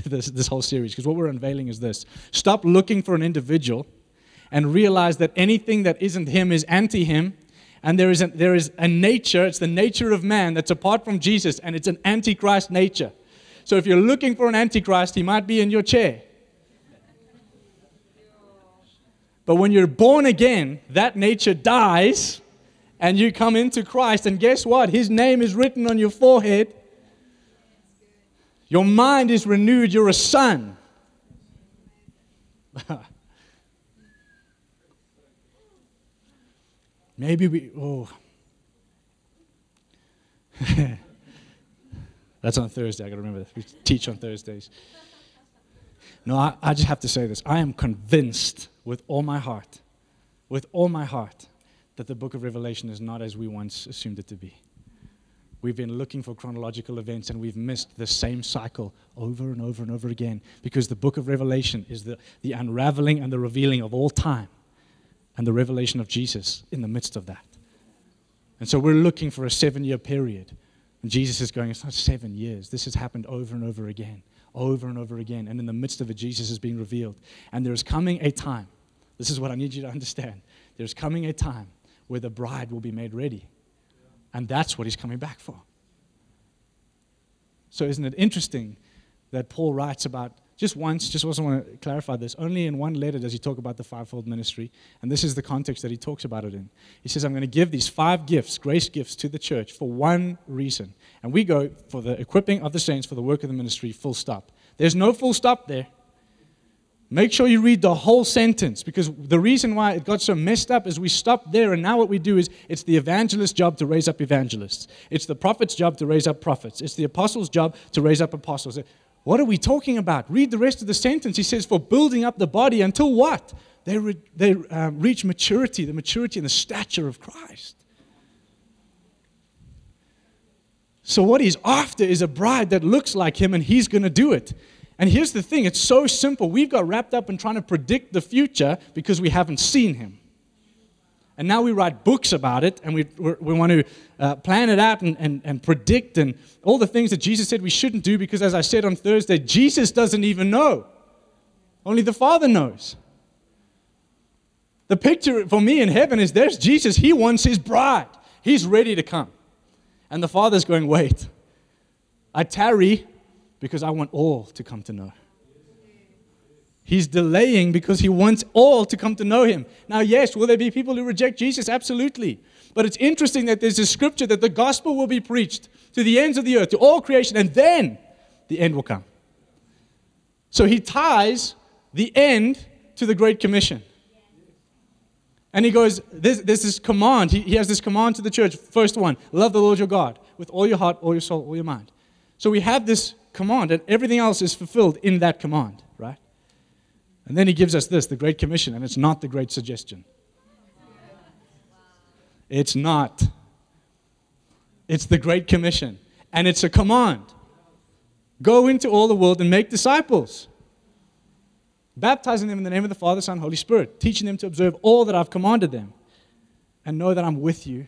this, this whole series, because what we're unveiling is this. Stop looking for an individual and realize that anything that isn't him is anti-him. And there is, a, there is a nature, it's the nature of man that's apart from Jesus, and it's an Antichrist nature. So if you're looking for an Antichrist, he might be in your chair. But when you're born again, that nature dies, and you come into Christ, and guess what? His name is written on your forehead. Your mind is renewed. You're a son. Maybe we... Oh. That's on Thursday. I got to remember that. We teach on Thursdays. No, I, I just have to say this. I am convinced... with all my heart, with all my heart, that the book of Revelation is not as we once assumed it to be. We've been looking for chronological events, and we've missed the same cycle over and over and over again, because the book of Revelation is the, the unraveling and the revealing of all time, and the revelation of Jesus in the midst of that. And so we're looking for a seven-year period, and Jesus is going, it's not seven years. This has happened over and over again. Over and over again, and in the midst of it, Jesus is being revealed. And there is coming a time, this is what I need you to understand, there's coming a time where the bride will be made ready. And that's what he's coming back for. So isn't it interesting that Paul writes about, just once, just also want to clarify this, only in one letter does he talk about the fivefold ministry, and this is the context that he talks about it in. He says, I'm going to give these five gifts, grace gifts, to the church for one reason. And we go for the equipping of the saints for the work of the ministry, full stop. There's no full stop there. Make sure you read the whole sentence, because the reason why it got so messed up is we stopped there, and now what we do is it's the evangelist's job to raise up evangelists. It's the prophet's job to raise up prophets. It's the apostle's job to raise up apostles. What are we talking about? Read the rest of the sentence. He says, for building up the body until what? They, re- they um, reach maturity, the maturity and the stature of Christ. So what he's after is a bride that looks like him, and he's going to do it. And here's the thing. It's so simple. We've got wrapped up in trying to predict the future because we haven't seen him. and now we write books about it, and we, we want to uh, plan it out and, and, and predict and all the things that Jesus said we shouldn't do, because as I said on Thursday, Jesus doesn't even know. Only the Father knows. The picture for me in heaven is there's Jesus. He wants his bride. He's ready to come. And the Father's going, wait, I tarry because I want all to come to know. He's delaying because he wants all to come to know him. Now, yes, will there be people who reject Jesus? Absolutely. But it's interesting that there's a scripture that the gospel will be preached to the ends of the earth, to all creation, and then the end will come. So he ties the end to the Great Commission. And he goes, there's, there's this command. He, he has this command to the church. First one, love the Lord your God with all your heart, all your soul, all your mind. So we have this command, and everything else is fulfilled in that command, right? And then he gives us this, the Great Commission, and it's not the Great Suggestion. It's not. It's the Great Commission, and it's a command. Go into all the world and make disciples, baptizing them in the name of the Father, Son, Holy Spirit, teaching them to observe all that I've commanded them, and know that I'm with you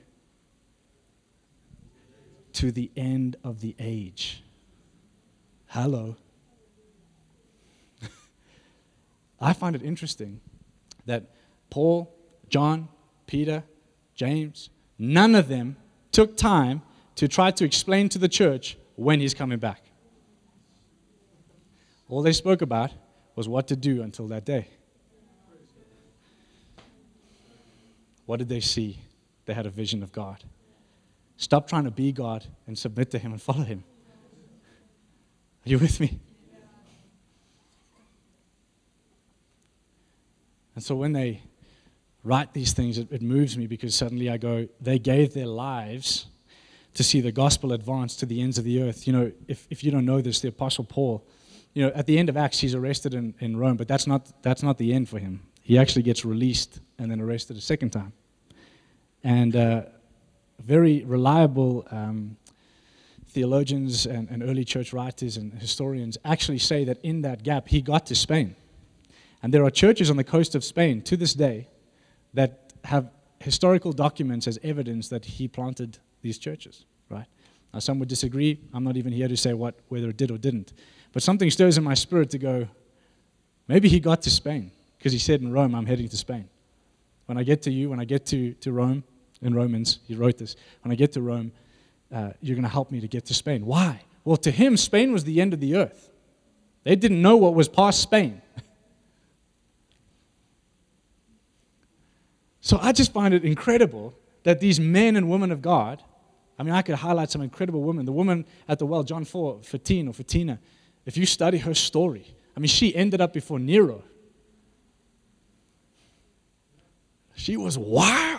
to the end of the age. Hello. I find it interesting that Paul, John, Peter, James, none of them took time to try to explain to the church when he's coming back. All they spoke about was what to do until that day. What did they see? They had a vision of God. Stop trying to be God and submit to him and follow him. Are you with me? And so when they write these things, it, it moves me, because suddenly I go, they gave their lives to see the gospel advance to the ends of the earth. You know, if, if you don't know this, the Apostle Paul, you know, at the end of Acts, he's arrested in, in Rome, but that's not that's not the end for him. He actually gets released and then arrested a second time. And uh, very reliable um, theologians and, and early church writers and historians actually say that in that gap, he got to Spain. And there are churches on the coast of Spain to this day that have historical documents as evidence that he planted these churches, right? Now, some would disagree. I'm not even here to say what whether it did or didn't. But something stirs in my spirit to go, maybe he got to Spain, because he said in Rome, I'm heading to Spain. When I get to you, when I get to, to Rome, in Romans, he wrote this, when I get to Rome, uh, you're going to help me to get to Spain. Why? Well, to him, Spain was the end of the earth. They didn't know what was past Spain. So I just find it incredible that these men and women of God, I mean, I could highlight some incredible women. The woman at the well, John four, Fatin or Fatina, if you study her story, I mean, she ended up before Nero. She was wild.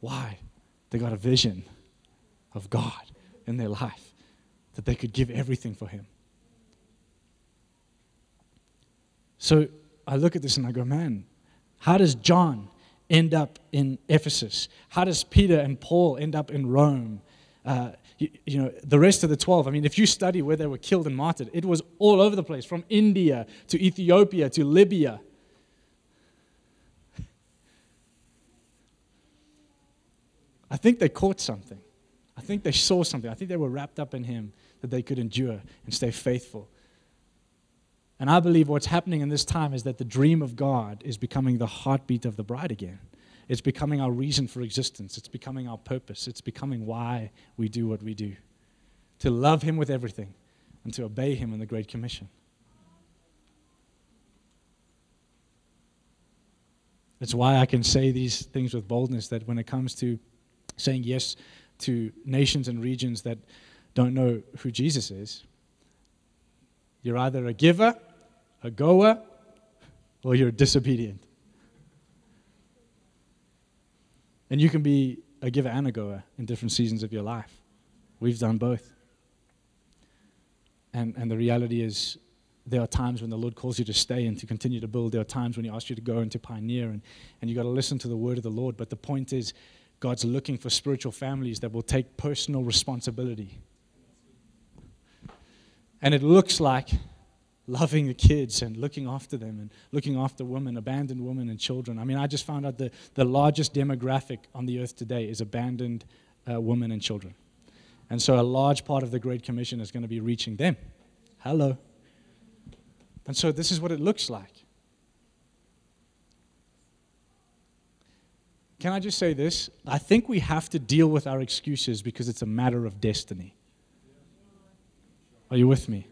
Why? They got a vision of God in their life that they could give everything for him. So I look at this and I go, man, how does John end up in Ephesus? How does Peter and Paul end up in Rome? Uh, You, you know, the rest of the twelve, I mean, if you study where they were killed and martyred, it was all over the place, from India to Ethiopia to Libya. I think they caught something. I think they saw something. I think they were wrapped up in him, that they could endure and stay faithful. And I believe what's happening in this time is that the dream of God is becoming the heartbeat of the bride again. It's becoming our reason for existence. It's becoming our purpose. It's becoming why we do what we do. To love him with everything and to obey him in the Great Commission. That's why I can say these things with boldness, that when it comes to saying yes to nations and regions that don't know who Jesus is, you're either a giver, a goer, or you're disobedient. And you can be a giver and a goer in different seasons of your life. We've done both. And and the reality is, there are times when the Lord calls you to stay and to continue to build. There are times when he asks you to go and to pioneer. And, and you've got to listen to the word of the Lord. But the point is, God's looking for spiritual families that will take personal responsibility. And it looks like loving the kids and looking after them and looking after women, abandoned women and children. I mean, I just found out the, the largest demographic on the earth today is abandoned uh, women and children. And so a large part of the Great Commission is going to be reaching them. Hello. And so this is what it looks like. Can I just say this? I think we have to deal with our excuses because it's a matter of destiny. Are you with me?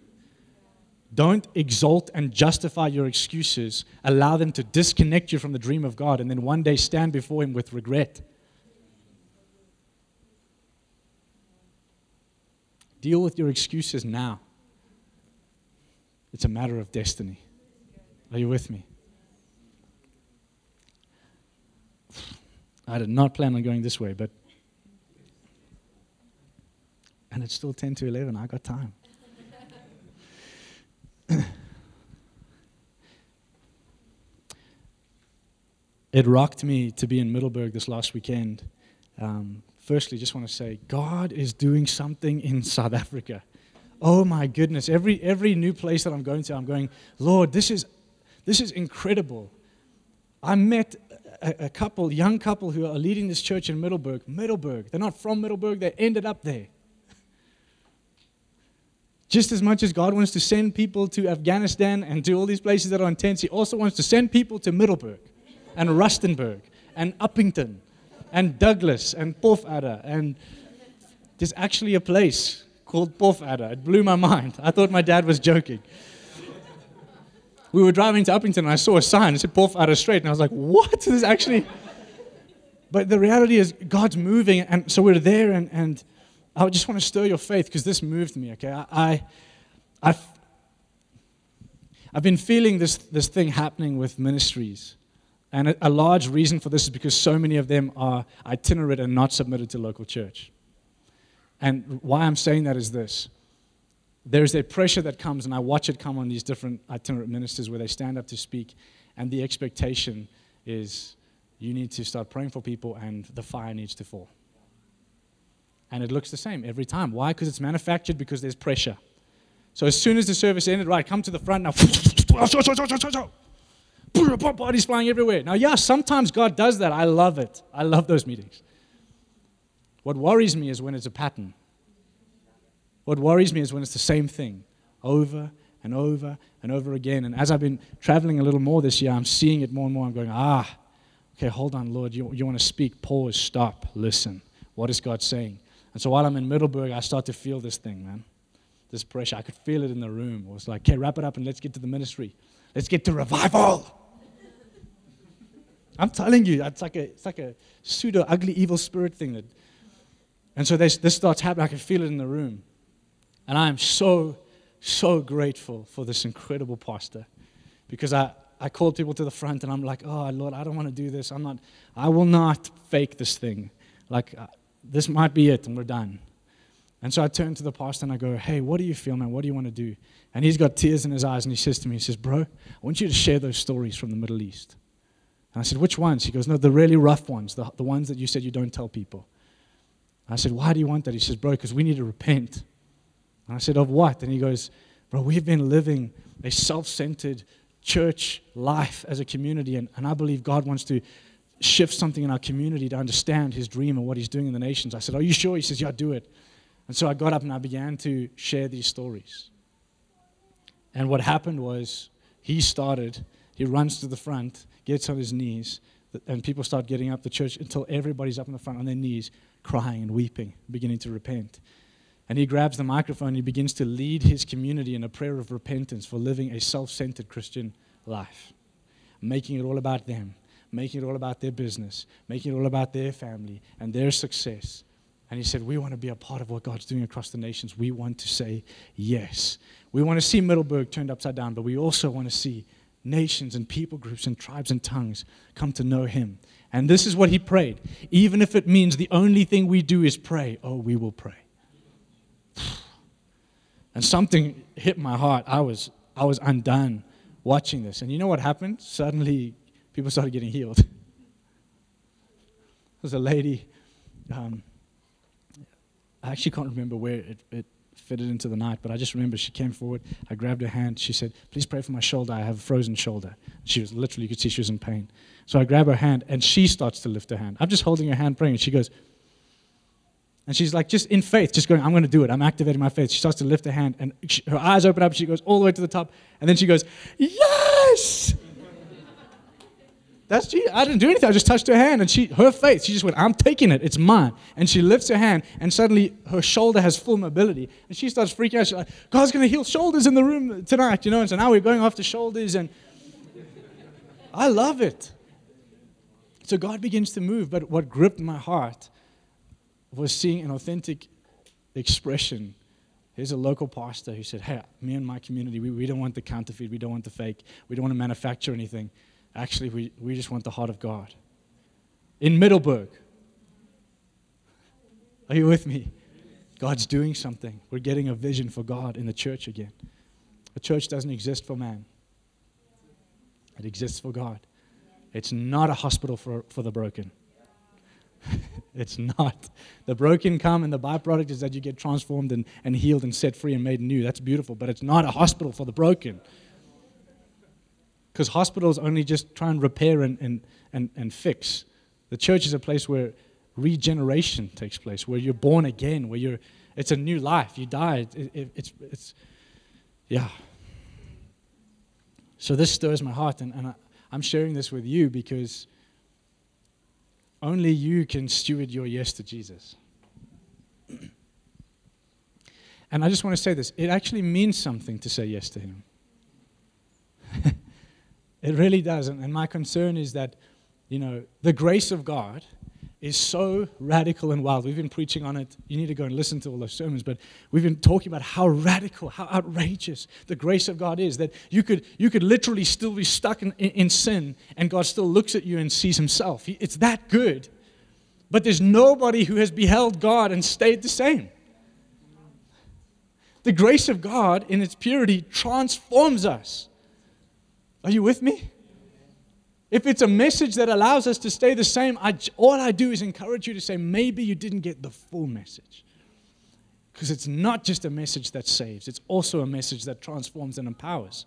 Don't exalt and justify your excuses. Allow them to disconnect you from the dream of God and then one day stand before Him with regret. Deal with your excuses now. It's a matter of destiny. Are you with me? I did not plan on going this way, but... And it's still ten to eleven. I got time. It rocked me to be in Middleburg this last weekend. Um, firstly, just want to say, God is doing something in South Africa. Oh my goodness. Every every new place that I'm going to, I'm going, Lord, this is this is incredible. I met... a couple, young couple who are leading this church in Middleburg. Middleburg. They're not from Middleburg. They ended up there. Just as much as God wants to send people to Afghanistan and to all these places that are intense, He also wants to send people to Middleburg and Rustenburg and Uppington and Douglas and Pofadder. And there's actually a place called Pofadder. It blew my mind. I thought my dad was joking. We were driving to Uppington, and I saw a sign. It said, Pofadder Strait. And I was like, what? This actually... But the reality is, God's moving. And so we're there, and, and I just want to stir your faith, because this moved me, okay? I, I, I've, I've been feeling this, this thing happening with ministries. And a, a large reason for this is because so many of them are itinerant and not submitted to local church. And why I'm saying that is this. There's a pressure that comes, and I watch it come on these different itinerant ministers where they stand up to speak, and the expectation is you need to start praying for people, and the fire needs to fall. And it looks the same every time. Why? Because it's manufactured, because there's pressure. So as soon as the service ended, right, come to the front now. Bodies flying everywhere. Now, yeah, sometimes God does that. I love it. I love those meetings. What worries me is when it's a pattern. What worries me is when it's the same thing over and over and over again. And as I've been traveling a little more this year, I'm seeing it more and more. I'm going, ah, okay, hold on, Lord. You, you want to speak? Pause, stop, listen. What is God saying? And so while I'm in Middleburg, I start to feel this thing, man, this pressure. I could feel it in the room. It was like, okay, wrap it up and let's get to the ministry. Let's get to revival. I'm telling you, it's like a, it's like a pseudo ugly evil spirit thing. That, and so this, this starts happening. I can feel it in the room. And I am so, so grateful for this incredible pastor, because I, I called people to the front, and I'm like, oh, Lord, I don't want to do this. I'm not, I will not fake this thing. Like, uh, this might be it, and we're done. And so I turn to the pastor, and I go, hey, what do you feel, man? What do you want to do? And he's got tears in his eyes, and he says to me, he says, bro, I want you to share those stories from the Middle East. And I said, which ones? He goes, no, the really rough ones, the, the ones that you said you don't tell people. I said, why do you want that? He says, bro, because we need to repent. And I said, of what? And he goes, bro, we've been living a self-centered church life as a community, and, and I believe God wants to shift something in our community to understand His dream and what He's doing in the nations. I said, are you sure? He says, yeah, do it. And so I got up and I began to share these stories. And what happened was he started, he runs to the front, gets on his knees, and people start getting up the church until everybody's up in the front on their knees, crying and weeping, beginning to repent. And he grabs the microphone and he begins to lead his community in a prayer of repentance for living a self-centered Christian life, making it all about them, making it all about their business, making it all about their family and their success. And he said, we want to be a part of what God's doing across the nations. We want to say yes. We want to see Middleburg turned upside down, but we also want to see nations and people groups and tribes and tongues come to know Him. And this is what he prayed. Even if it means the only thing we do is pray, oh, we will pray. And something hit my heart. I was I was undone watching this. And you know what happened? Suddenly, people started getting healed. There was a lady. Um, I actually can't remember where it, it fitted into the night, but I just remember she came forward, I grabbed her hand, she said, please pray for my shoulder, I have a frozen shoulder. She was literally, you could see she was in pain. So I grab her hand, and she starts to lift her hand. I'm just holding her hand, praying, and she goes, and she's like, just in faith, just going, I'm going to do it. I'm activating my faith. She starts to lift her hand, and she, her eyes open up, she goes all the way to the top, and then she goes, yes! That's Jesus. I didn't do anything. I just touched her hand, and she, her faith, she just went, I'm taking it. It's mine. And she lifts her hand, and suddenly her shoulder has full mobility. And she starts freaking out. She's like, God's going to heal shoulders in the room tonight, you know? And so now we're going after shoulders, and I love it. So God begins to move. But what gripped my heart was seeing an authentic expression. Here's a local pastor who said, hey, me and my community, we, we don't want the counterfeit. We don't want the fake. We don't want to manufacture anything. Actually, we, we just want the heart of God. In Middleburg. Are you with me? God's doing something. We're getting a vision for God in the church again. A church doesn't exist for man. It exists for God. It's not a hospital for, for the broken. It's not. The broken come, and the byproduct is that you get transformed and, and healed and set free and made new. That's beautiful, but it's not a hospital for the broken. Because hospitals only just try and repair and, and, and, and fix. The church is a place where regeneration takes place, where you're born again, where you're, it's a new life. You die. It, it, it's, it's, yeah. So this stirs my heart, and, and I, I'm sharing this with you because only you can steward your yes to Jesus. And I just want to say this. It actually means something to say yes to Him. It really doesn't. And my concern is that, you know, the grace of God is so radical and wild. We've been preaching on it. You need to go and listen to all those sermons. But we've been talking about how radical, how outrageous the grace of God is, that you could you could literally still be stuck in, in, in sin, and God still looks at you and sees Himself. It's that good. But there's nobody who has beheld God and stayed the same. The grace of God in its purity transforms us. Are you with me? If it's a message that allows us to stay the same, I, all I do is encourage you to say, maybe you didn't get the full message. Because it's not just a message that saves. It's also a message that transforms and empowers.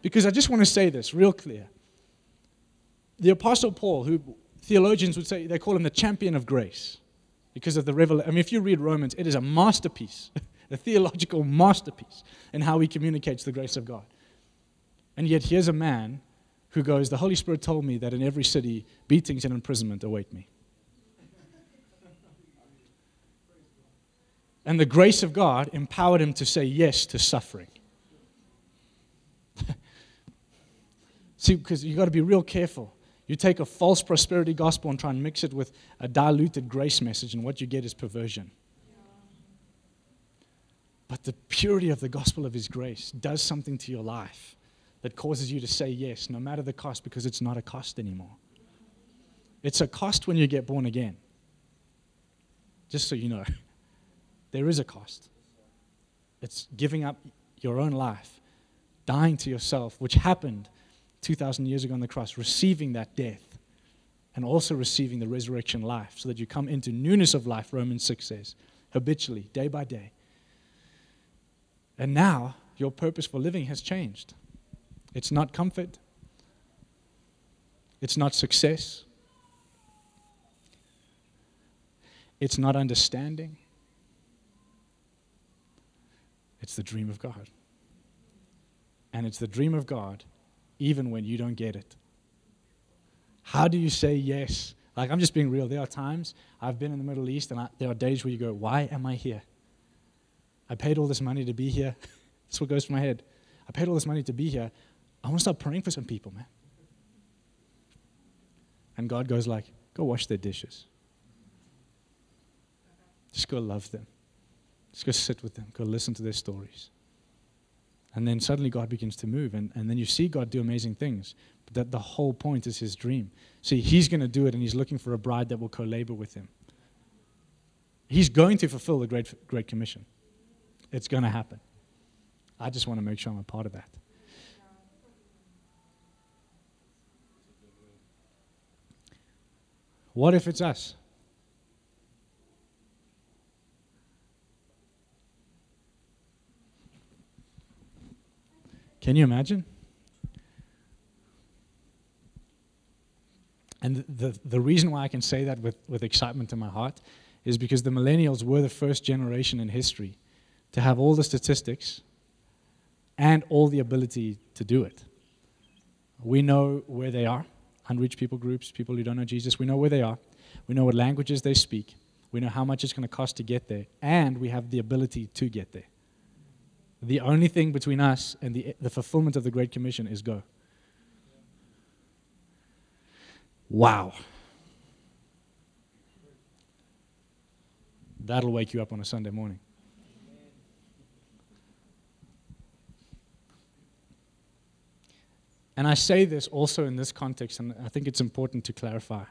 Because I just want to say this real clear. The Apostle Paul, who theologians would say, they call him the champion of grace. Because of the revelation. I mean, if you read Romans, it is a masterpiece. A theological masterpiece in how he communicates the grace of God. And yet here's a man who goes, the Holy Spirit told me that in every city, beatings and imprisonment await me. And the grace of God empowered him to say yes to suffering. See, because you've got to be real careful. You take a false prosperity gospel and try and mix it with a diluted grace message, and what you get is perversion. But the purity of the gospel of His grace does something to your life that causes you to say yes, no matter the cost, because it's not a cost anymore. It's a cost when you get born again. Just so you know, there is a cost. It's giving up your own life, dying to yourself, which happened two thousand years ago on the cross, receiving that death, and also receiving the resurrection life, so that you come into newness of life, Romans six says, habitually, day by day. And now, your purpose for living has changed. It's not comfort. It's not success. It's not understanding. It's the dream of God. And it's the dream of God even when you don't get it. How do you say yes? Like, I'm just being real. There are times I've been in the Middle East, and I, there are days where you go, why am I here? I paid all this money to be here. That's what goes through my head. I paid all this money to be here. I want to start praying for some people, man. And God goes like, go wash their dishes. Just go love them. Just go sit with them. Go listen to their stories. And then suddenly God begins to move. And, and then you see God do amazing things. But that the whole point is His dream. See, He's going to do it, and He's looking for a bride that will co-labor with Him. He's going to fulfill the Great, Great Commission. It's going to happen. I just want to make sure I'm a part of that. What if it's us? Can you imagine? And the, the reason why I can say that with, with excitement in my heart is because the millennials were the first generation in history to have all the statistics and all the ability to do it. We know where they are, unreached people groups, people who don't know Jesus. We know where they are. We know what languages they speak. We know how much it's going to cost to get there. And we have the ability to get there. The only thing between us and the, the fulfillment of the Great Commission is go. Wow. That'll wake you up on a Sunday morning. And I say this also in this context, and I think it's important to clarify.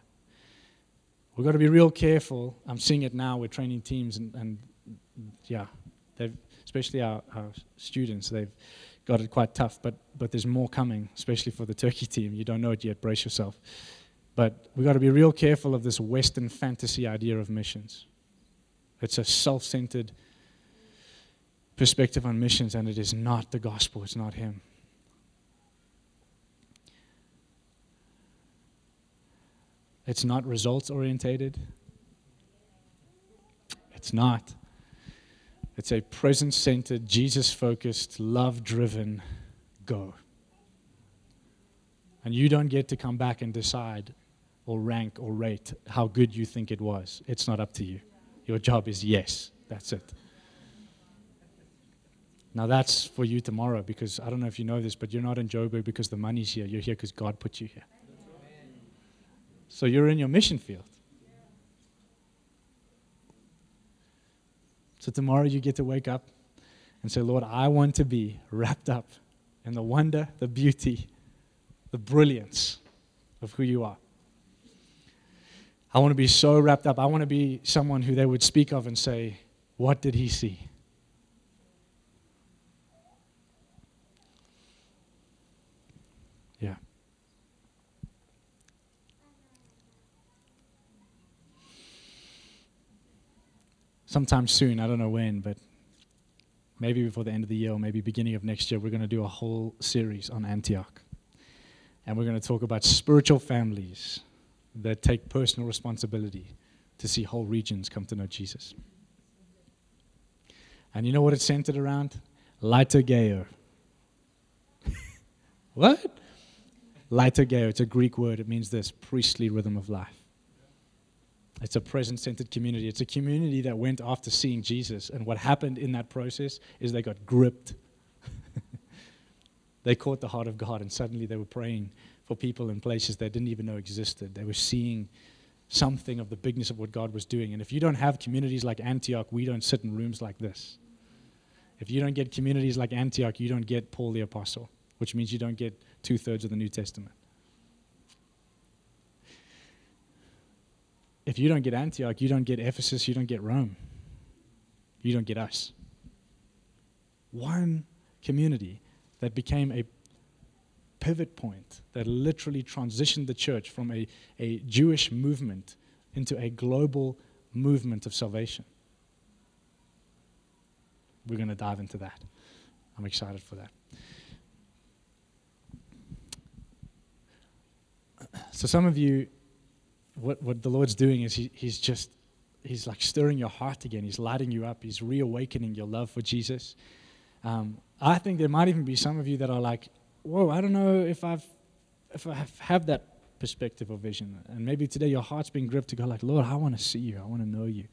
We've got to be real careful. I'm seeing it now. We're training teams, and, and yeah, they've, especially our, our students, they've got it quite tough, but, but there's more coming, especially for the Turkey team. You don't know it yet. Brace yourself. But we've got to be real careful of this Western fantasy idea of missions. It's a self-centered perspective on missions, and it is not the gospel. It's not Him. It's not results-orientated. It's not. It's a presence-centered, Jesus-focused, love-driven go. And you don't get to come back and decide or rank or rate how good you think it was. It's not up to you. Your job is yes. That's it. Now that's for you tomorrow, because I don't know if you know this, but you're not in Joburg because the money's here. You're here because God put you here. So you're in your mission field. So tomorrow you get to wake up and say, Lord, I want to be wrapped up in the wonder, the beauty, the brilliance of who you are. I want to be so wrapped up. I want to be someone who they would speak of and say, what did he see? Yeah. Sometime soon, I don't know when, but maybe before the end of the year or maybe beginning of next year, we're going to do a whole series on Antioch. And we're going to talk about spiritual families that take personal responsibility to see whole regions come to know Jesus. And you know what it's centered around? Laitogeo. What? Laitogeo. It's a Greek word. It means this priestly rhythm of life. It's a presence-centered community. It's a community that went after seeing Jesus. And what happened in that process is they got gripped. They caught the heart of God, and suddenly they were praying for people in places they didn't even know existed. They were seeing something of the bigness of what God was doing. And if you don't have communities like Antioch, we don't sit in rooms like this. If you don't get communities like Antioch, you don't get Paul the Apostle, which means you don't get two-thirds of the New Testament. If you don't get Antioch, you don't get Ephesus, you don't get Rome. You don't get us. One community that became a pivot point that literally transitioned the church from a, a Jewish movement into a global movement of salvation. We're going to dive into that. I'm excited for that. So some of you, what, what the Lord's doing is he, he's just, he's like stirring your heart again. He's lighting you up. He's reawakening your love for Jesus. Um, I think there might even be some of you that are like, whoa, I don't know if I've, if I have, have that perspective or vision. And maybe today your heart's been gripped to go like, Lord, I want to see you. I want to know you.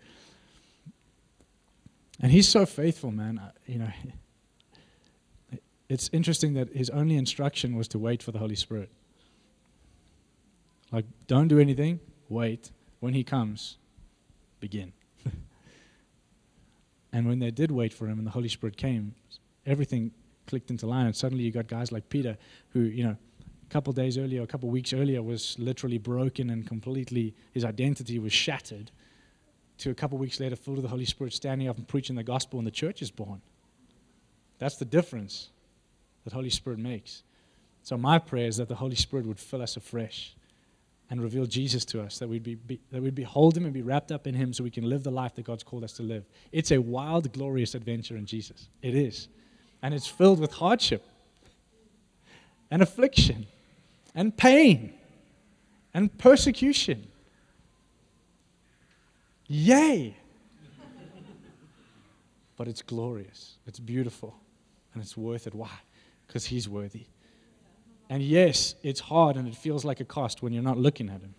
And he's so faithful, man. I, you know, it's interesting that his only instruction was to wait for the Holy Spirit. Like, don't do anything. Wait. When he comes, begin. And when they did wait for him and the Holy Spirit came, everything clicked into line. And suddenly you got guys like Peter who, you know, a couple days earlier, a couple weeks earlier was literally broken and completely, his identity was shattered, to a couple weeks later filled with the Holy Spirit, standing up and preaching the gospel, and the church is born. That's the difference that Holy Spirit makes. So my prayer is that the Holy Spirit would fill us afresh and reveal Jesus to us, that we'd be, be that we'd behold Him and be wrapped up in Him so we can live the life that God's called us to live. It's a wild, glorious adventure in Jesus. It is. And it's filled with hardship. and affliction and pain and persecution. Yay! But it's glorious, it's beautiful, and it's worth it. Why? Because he's worthy. And yes, it's hard and it feels like a cost when you're not looking at him.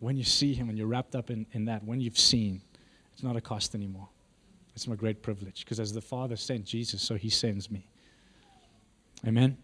When you see him and you're wrapped up in, in that, when you've seen, it's not a cost anymore. It's my great privilege, because as the Father sent Jesus, so he sends me. Amen?